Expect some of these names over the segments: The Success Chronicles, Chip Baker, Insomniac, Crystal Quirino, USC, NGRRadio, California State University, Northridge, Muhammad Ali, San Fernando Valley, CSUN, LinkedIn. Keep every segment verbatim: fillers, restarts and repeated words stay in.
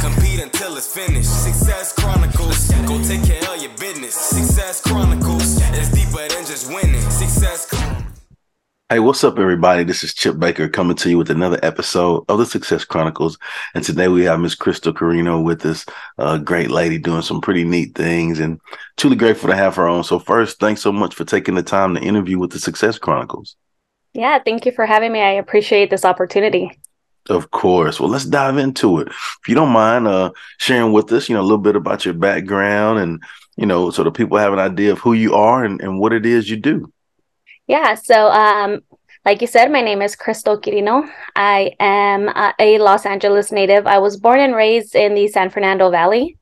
Compete until it's finished. Success Chronicles. Go take care of your business. Success Chronicles. It's deeper than just winning. Success Chronicles. Hey, what's up, everybody? This is Chip Baker coming to you with another episode of The Success Chronicles. And today we have Miss Crystal Quirino with us, a great lady doing some pretty neat things and truly grateful to have her on. So first, thanks so much for taking the time to interview with The Success Chronicles. Yeah, thank you for having me. I appreciate this opportunity. Of course. Well, let's dive into it. If you don't mind uh, sharing with us, you know, a little bit about your background and, you know, so that people have an idea of who you are and, and what it is you do. Yeah. So um, like you said, my name is Crystal Quirino. I am a Los Angeles native. I was born and raised in the San Fernando Valley.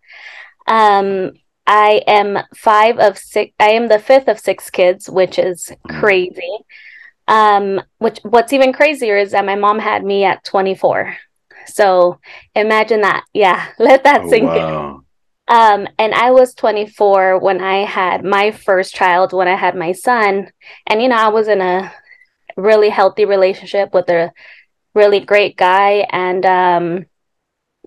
Um, I am five of six. I am the fifth of six kids, which is crazy. Um, which what's even crazier is that my mom had me at twenty-four. So imagine that. Yeah. Let that oh, sink wow. in. Um, and I was twenty-four when I had my first child, when I had my son. And, you know, I was in a really healthy relationship with a really great guy. And um,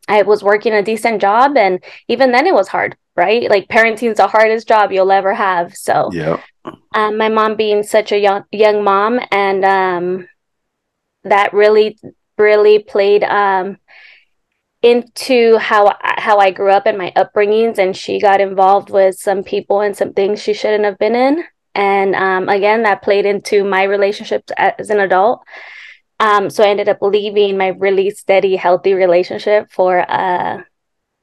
I was working a decent job. And even then it was hard, right? Like parenting is the hardest job you'll ever have. So yeah. um, my mom being such a young, young mom, and um, that really, really played um into how how I grew up and my upbringings, and she got involved with some people and some things she shouldn't have been in, and um, again that played into my relationships as an adult. Um, so I ended up leaving my really steady, healthy relationship for uh,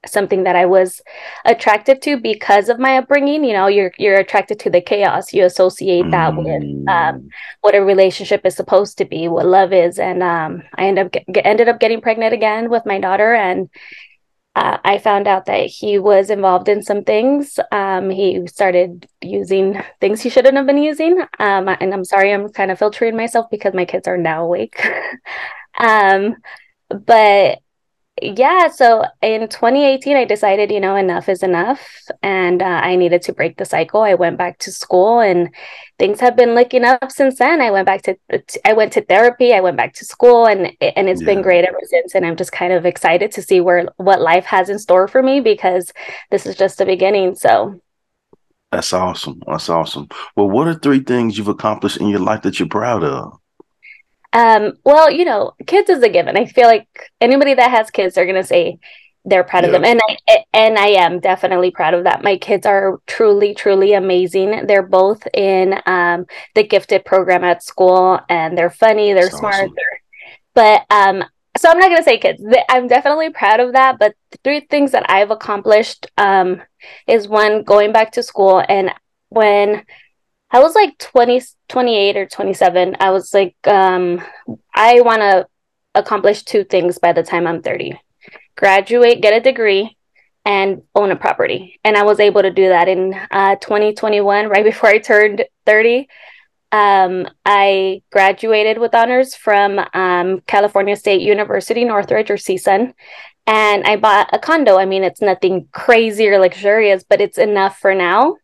something that I was attracted to because of my upbringing. You know, you're you're attracted to the chaos. You associate that mm. with um, what a relationship is supposed to be, what love is. And um, I ended up get, ended up getting pregnant again with my daughter, and uh, I found out that he was involved in some things. Um, he started using things he shouldn't have been using. Um, and I'm sorry, I'm kind of filtering myself because my kids are now awake. um, but. Yeah, so in twenty eighteen, I decided, you know, enough is enough, and uh, I needed to break the cycle. I went back to school, and things have been licking up since then. I went back to, I went to therapy, I went back to school, and and it's yeah. been great ever since. And I'm just kind of excited to see where what life has in store for me, because this is just the beginning. So that's awesome. That's awesome. Well, what are three things you've accomplished in your life that you're proud of? Um, well, you know, kids is a given. I feel like anybody that has kids, they're going to say they're proud yeah. of them. And I, and I am definitely proud of that. My kids are truly, truly amazing. They're both in um, the gifted program at school, and they're funny, they're That's smart. Awesome. They're, but um, so I'm not going to say kids. I'm definitely proud of that. But the three things that I've accomplished um, is one, going back to school. And when I was like twenty, twenty-eight or twenty-seven, I was like, um, I want to accomplish two things by the time I'm thirty. Graduate, get a degree, and own a property. And I was able to do that in uh, twenty twenty-one, right before I turned thirty. Um, I graduated with honors from um, California State University, Northridge, or C S U N. And I bought a condo. I mean, it's nothing crazy or luxurious, but it's enough for now.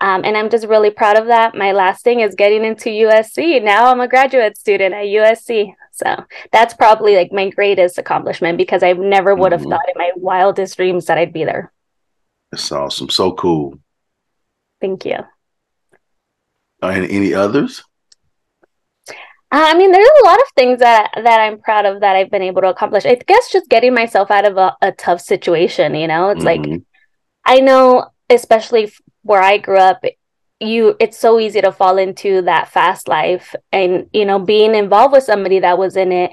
Um, and I'm just really proud of that. My last thing is getting into U S C. Now I'm a graduate student at U S C. So that's probably like my greatest accomplishment, because I never would have mm-hmm. thought in my wildest dreams that I'd be there. That's awesome. So cool. Thank you. Uh, and any others? I mean, there's a lot of things that, that I'm proud of that I've been able to accomplish. I guess just getting myself out of a, a tough situation, you know, it's mm-hmm. like, I know, especially f- where I grew up, you it's so easy to fall into that fast life. And, you know, being involved with somebody that was in it,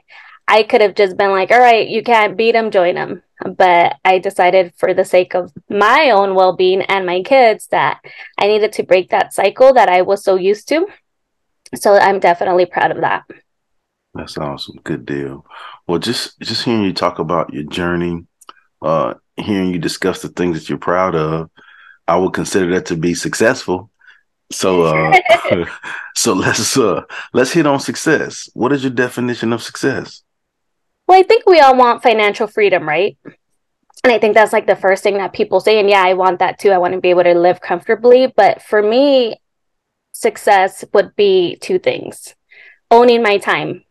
I could have just been like, all right, you can't beat them, join them. But I decided, for the sake of my own well-being and my kids, that I needed to break that cycle that I was so used to. So I'm definitely proud of that. That's awesome. Good deal. Well, just, just hearing you talk about your journey, uh, hearing you discuss the things that you're proud of, I would consider that to be successful. So, uh, so let's uh, let's hit on success. What is your definition of success? Well, I think we all want financial freedom, right? And I think that's like the first thing that people say. And yeah, I want that too. I want to be able to live comfortably. But for me, success would be two things: owning my time,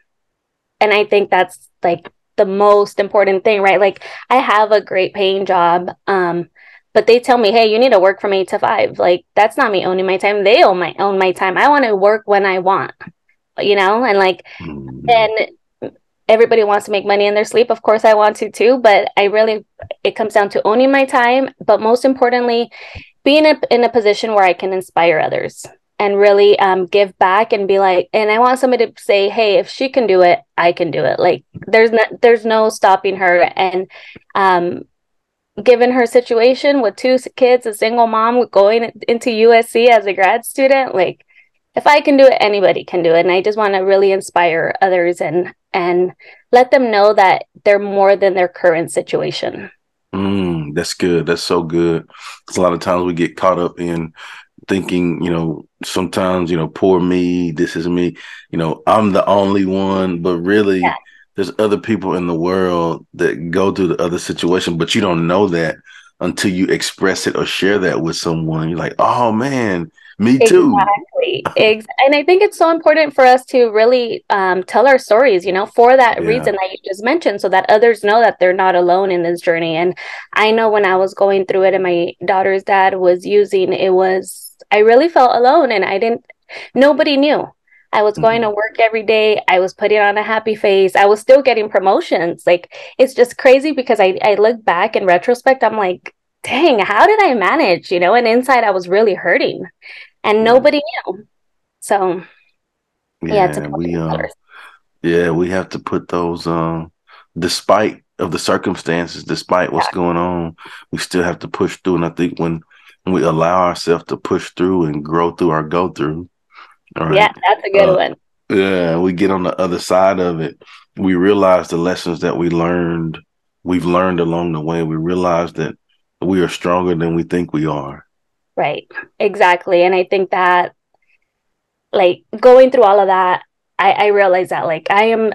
and I think that's like the most important thing, right? Like I have a great paying job. Um, But they tell me, hey, you need to work from eight to five. Like, that's not me owning my time. They own my own my time. I want to work when I want, you know, and like, and everybody wants to make money in their sleep. Of course, I want to, too. But I really, it comes down to owning my time. But most importantly, being a, in a position where I can inspire others and really um, give back and be like, and I want somebody to say, hey, if she can do it, I can do it. Like, there's not, there's no stopping her. And, um, given her situation with two kids, a single mom going into U S C as a grad student, like if I can do it, anybody can do it. And I just want to really inspire others and and let them know that they're more than their current situation. Mm, that's good. That's so good. Because a lot of times we get caught up in thinking, you know, sometimes, you know, poor me, this is me, you know, I'm the only one, but really. Yeah. There's other people in the world that go through the other situation, but you don't know that until you express it or share that with someone. You're like, oh, man, me too. Exactly. And I think it's so important for us to really um, tell our stories, you know, for that yeah. reason that you just mentioned, so that others know that they're not alone in this journey. And I know when I was going through it and my daughter's dad was using, it was, I really felt alone and I didn't, nobody knew. I was going to work every day. I was putting on a happy face. I was still getting promotions. Like, it's just crazy because I, I look back in retrospect, I'm like, dang, how did I manage? You know, and inside I was really hurting and nobody knew. So yeah, yeah we uh, yeah, we have to put those, um, despite of the circumstances, despite what's yeah. going on, we still have to push through. And I think when, when we allow ourselves to push through and grow through our go through, Right. Yeah, that's a good uh, one. Yeah, we get on the other side of it. We realize the lessons that we learned, we've learned along the way. We realize that we are stronger than we think we are. Right, exactly. And I think that, like, going through all of that, I, I realized that, like, I am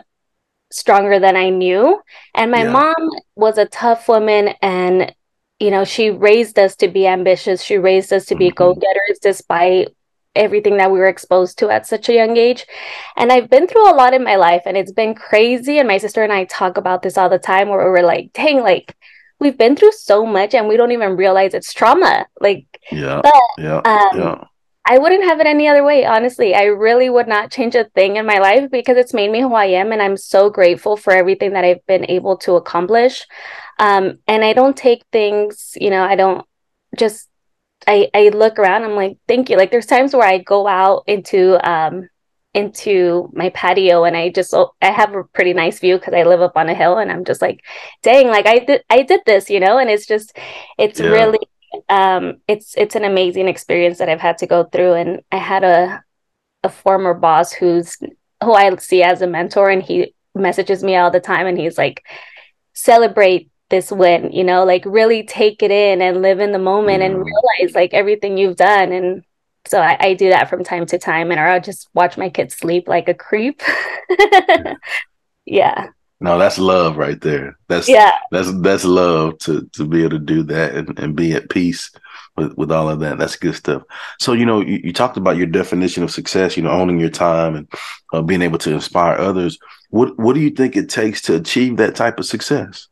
stronger than I knew. And my yeah. mom was a tough woman and, you know, she raised us to be ambitious. She raised us to be mm-hmm. go-getters despite everything that we were exposed to at such a young age. And I've been through a lot in my life and it's been crazy. And my sister and I talk about this all the time where we're like, dang, like we've been through so much and we don't even realize it's trauma. Like, yeah, but, yeah, um, yeah. I wouldn't have it any other way. Honestly, I really would not change a thing in my life because it's made me who I am. And I'm so grateful for everything that I've been able to accomplish. Um, and I don't take things, you know, I don't just, I, I look around, I'm like, thank you. Like there's times where I go out into, um, into my patio and I just, I have a pretty nice view cause I live up on a hill and I'm just like, dang, like I did, I did this, you know? And it's just, it's yeah. really, um, it's, it's an amazing experience that I've had to go through. And I had a, a former boss who's, who I see as a mentor and he messages me all the time. And he's like, celebrate this win, you know, like really take it in and live in the moment mm. and realize like everything you've done. And so I, I do that from time to time and or I'll just watch my kids sleep like a creep. yeah. yeah. No, that's love right there. That's yeah. that's that's love to to be able to do that and, and be at peace with, with all of that. That's good stuff. So, you know, you, you talked about your definition of success, you know, owning your time and uh, being able to inspire others. What what do you think it takes to achieve that type of success?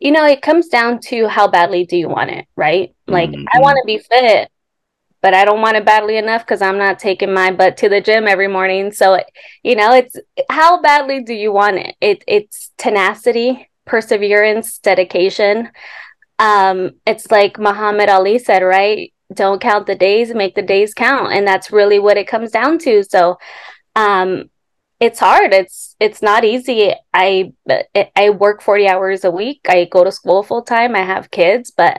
You know, it comes down to how badly do you want it, right? Like, mm-hmm. I want to be fit, but I don't want it badly enough because I'm not taking my butt to the gym every morning. So, you know, it's how badly do you want it? It it's tenacity, perseverance, dedication. Um, it's like Muhammad Ali said, right? Don't count the days, make the days count. And that's really what it comes down to. So, um It's hard. It's it's not easy. I I work forty hours a week. I go to school full time. I have kids, but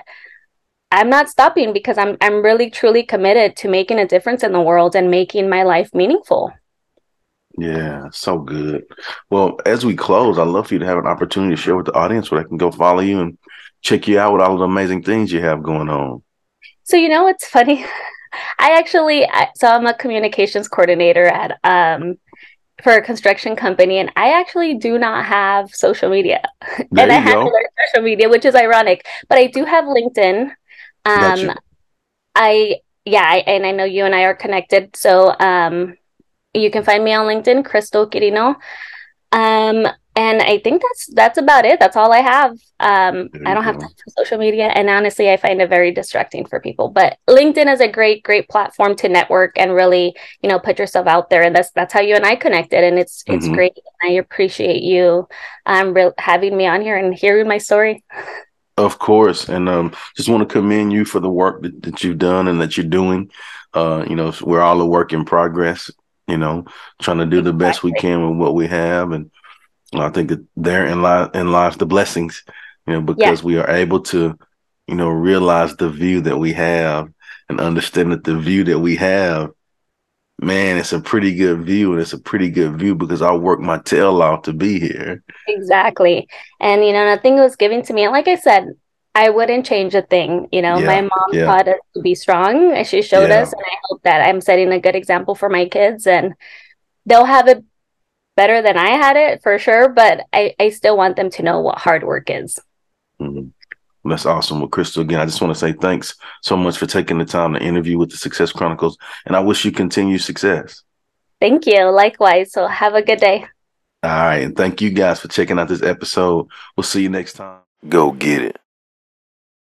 I'm not stopping because I'm I'm really truly committed to making a difference in the world and making my life meaningful. Yeah, so good. Well, as we close, I'd love for you to have an opportunity to share with the audience where I can go follow you and check you out with all the amazing things you have going on. So, you know, it's funny. I actually, so I'm a communications coordinator at um for a construction company, and I actually do not have social media. And I had to learn social media, which is ironic, but I do have LinkedIn. Um, I, yeah, I, and I know you and I are connected. So um, you can find me on LinkedIn, Crystal Quirino. Um, and I think that's, that's about it. That's all I have. Um, I don't have time for social media, and honestly, I find it very distracting for people, but LinkedIn is a great, great platform to network and really, you know, put yourself out there. And that's, that's how you and I connected, and it's, it's mm-hmm. great. And I appreciate you, um, re- having me on here and hearing my story. Of course. And um, just want to commend you for the work that, that you've done and that you're doing. Uh, you know, we're all a work in progress, you know, trying to do the best we can with what we have. And I think that therein lies, in lies the blessings, you know, because yeah. we are able to, you know, realize the view that we have and understand that the view that we have, man, it's a pretty good view, and it's a pretty good view because I worked my tail off to be here. Exactly. And, you know, nothing was given to me. And like I said, I wouldn't change a thing. You know, yeah, my mom yeah. taught us to be strong, and she showed yeah. us. And I hope that I'm setting a good example for my kids, and they'll have it better than I had it for sure. But I, I still want them to know what hard work is. Mm-hmm. That's awesome. Well, Crystal, again, I just want to say thanks so much for taking the time to interview with the Success Chronicles, and I wish you continued success. Thank you. Likewise. So have a good day. All right. And thank you guys for checking out this episode. We'll see you next time. Go get it.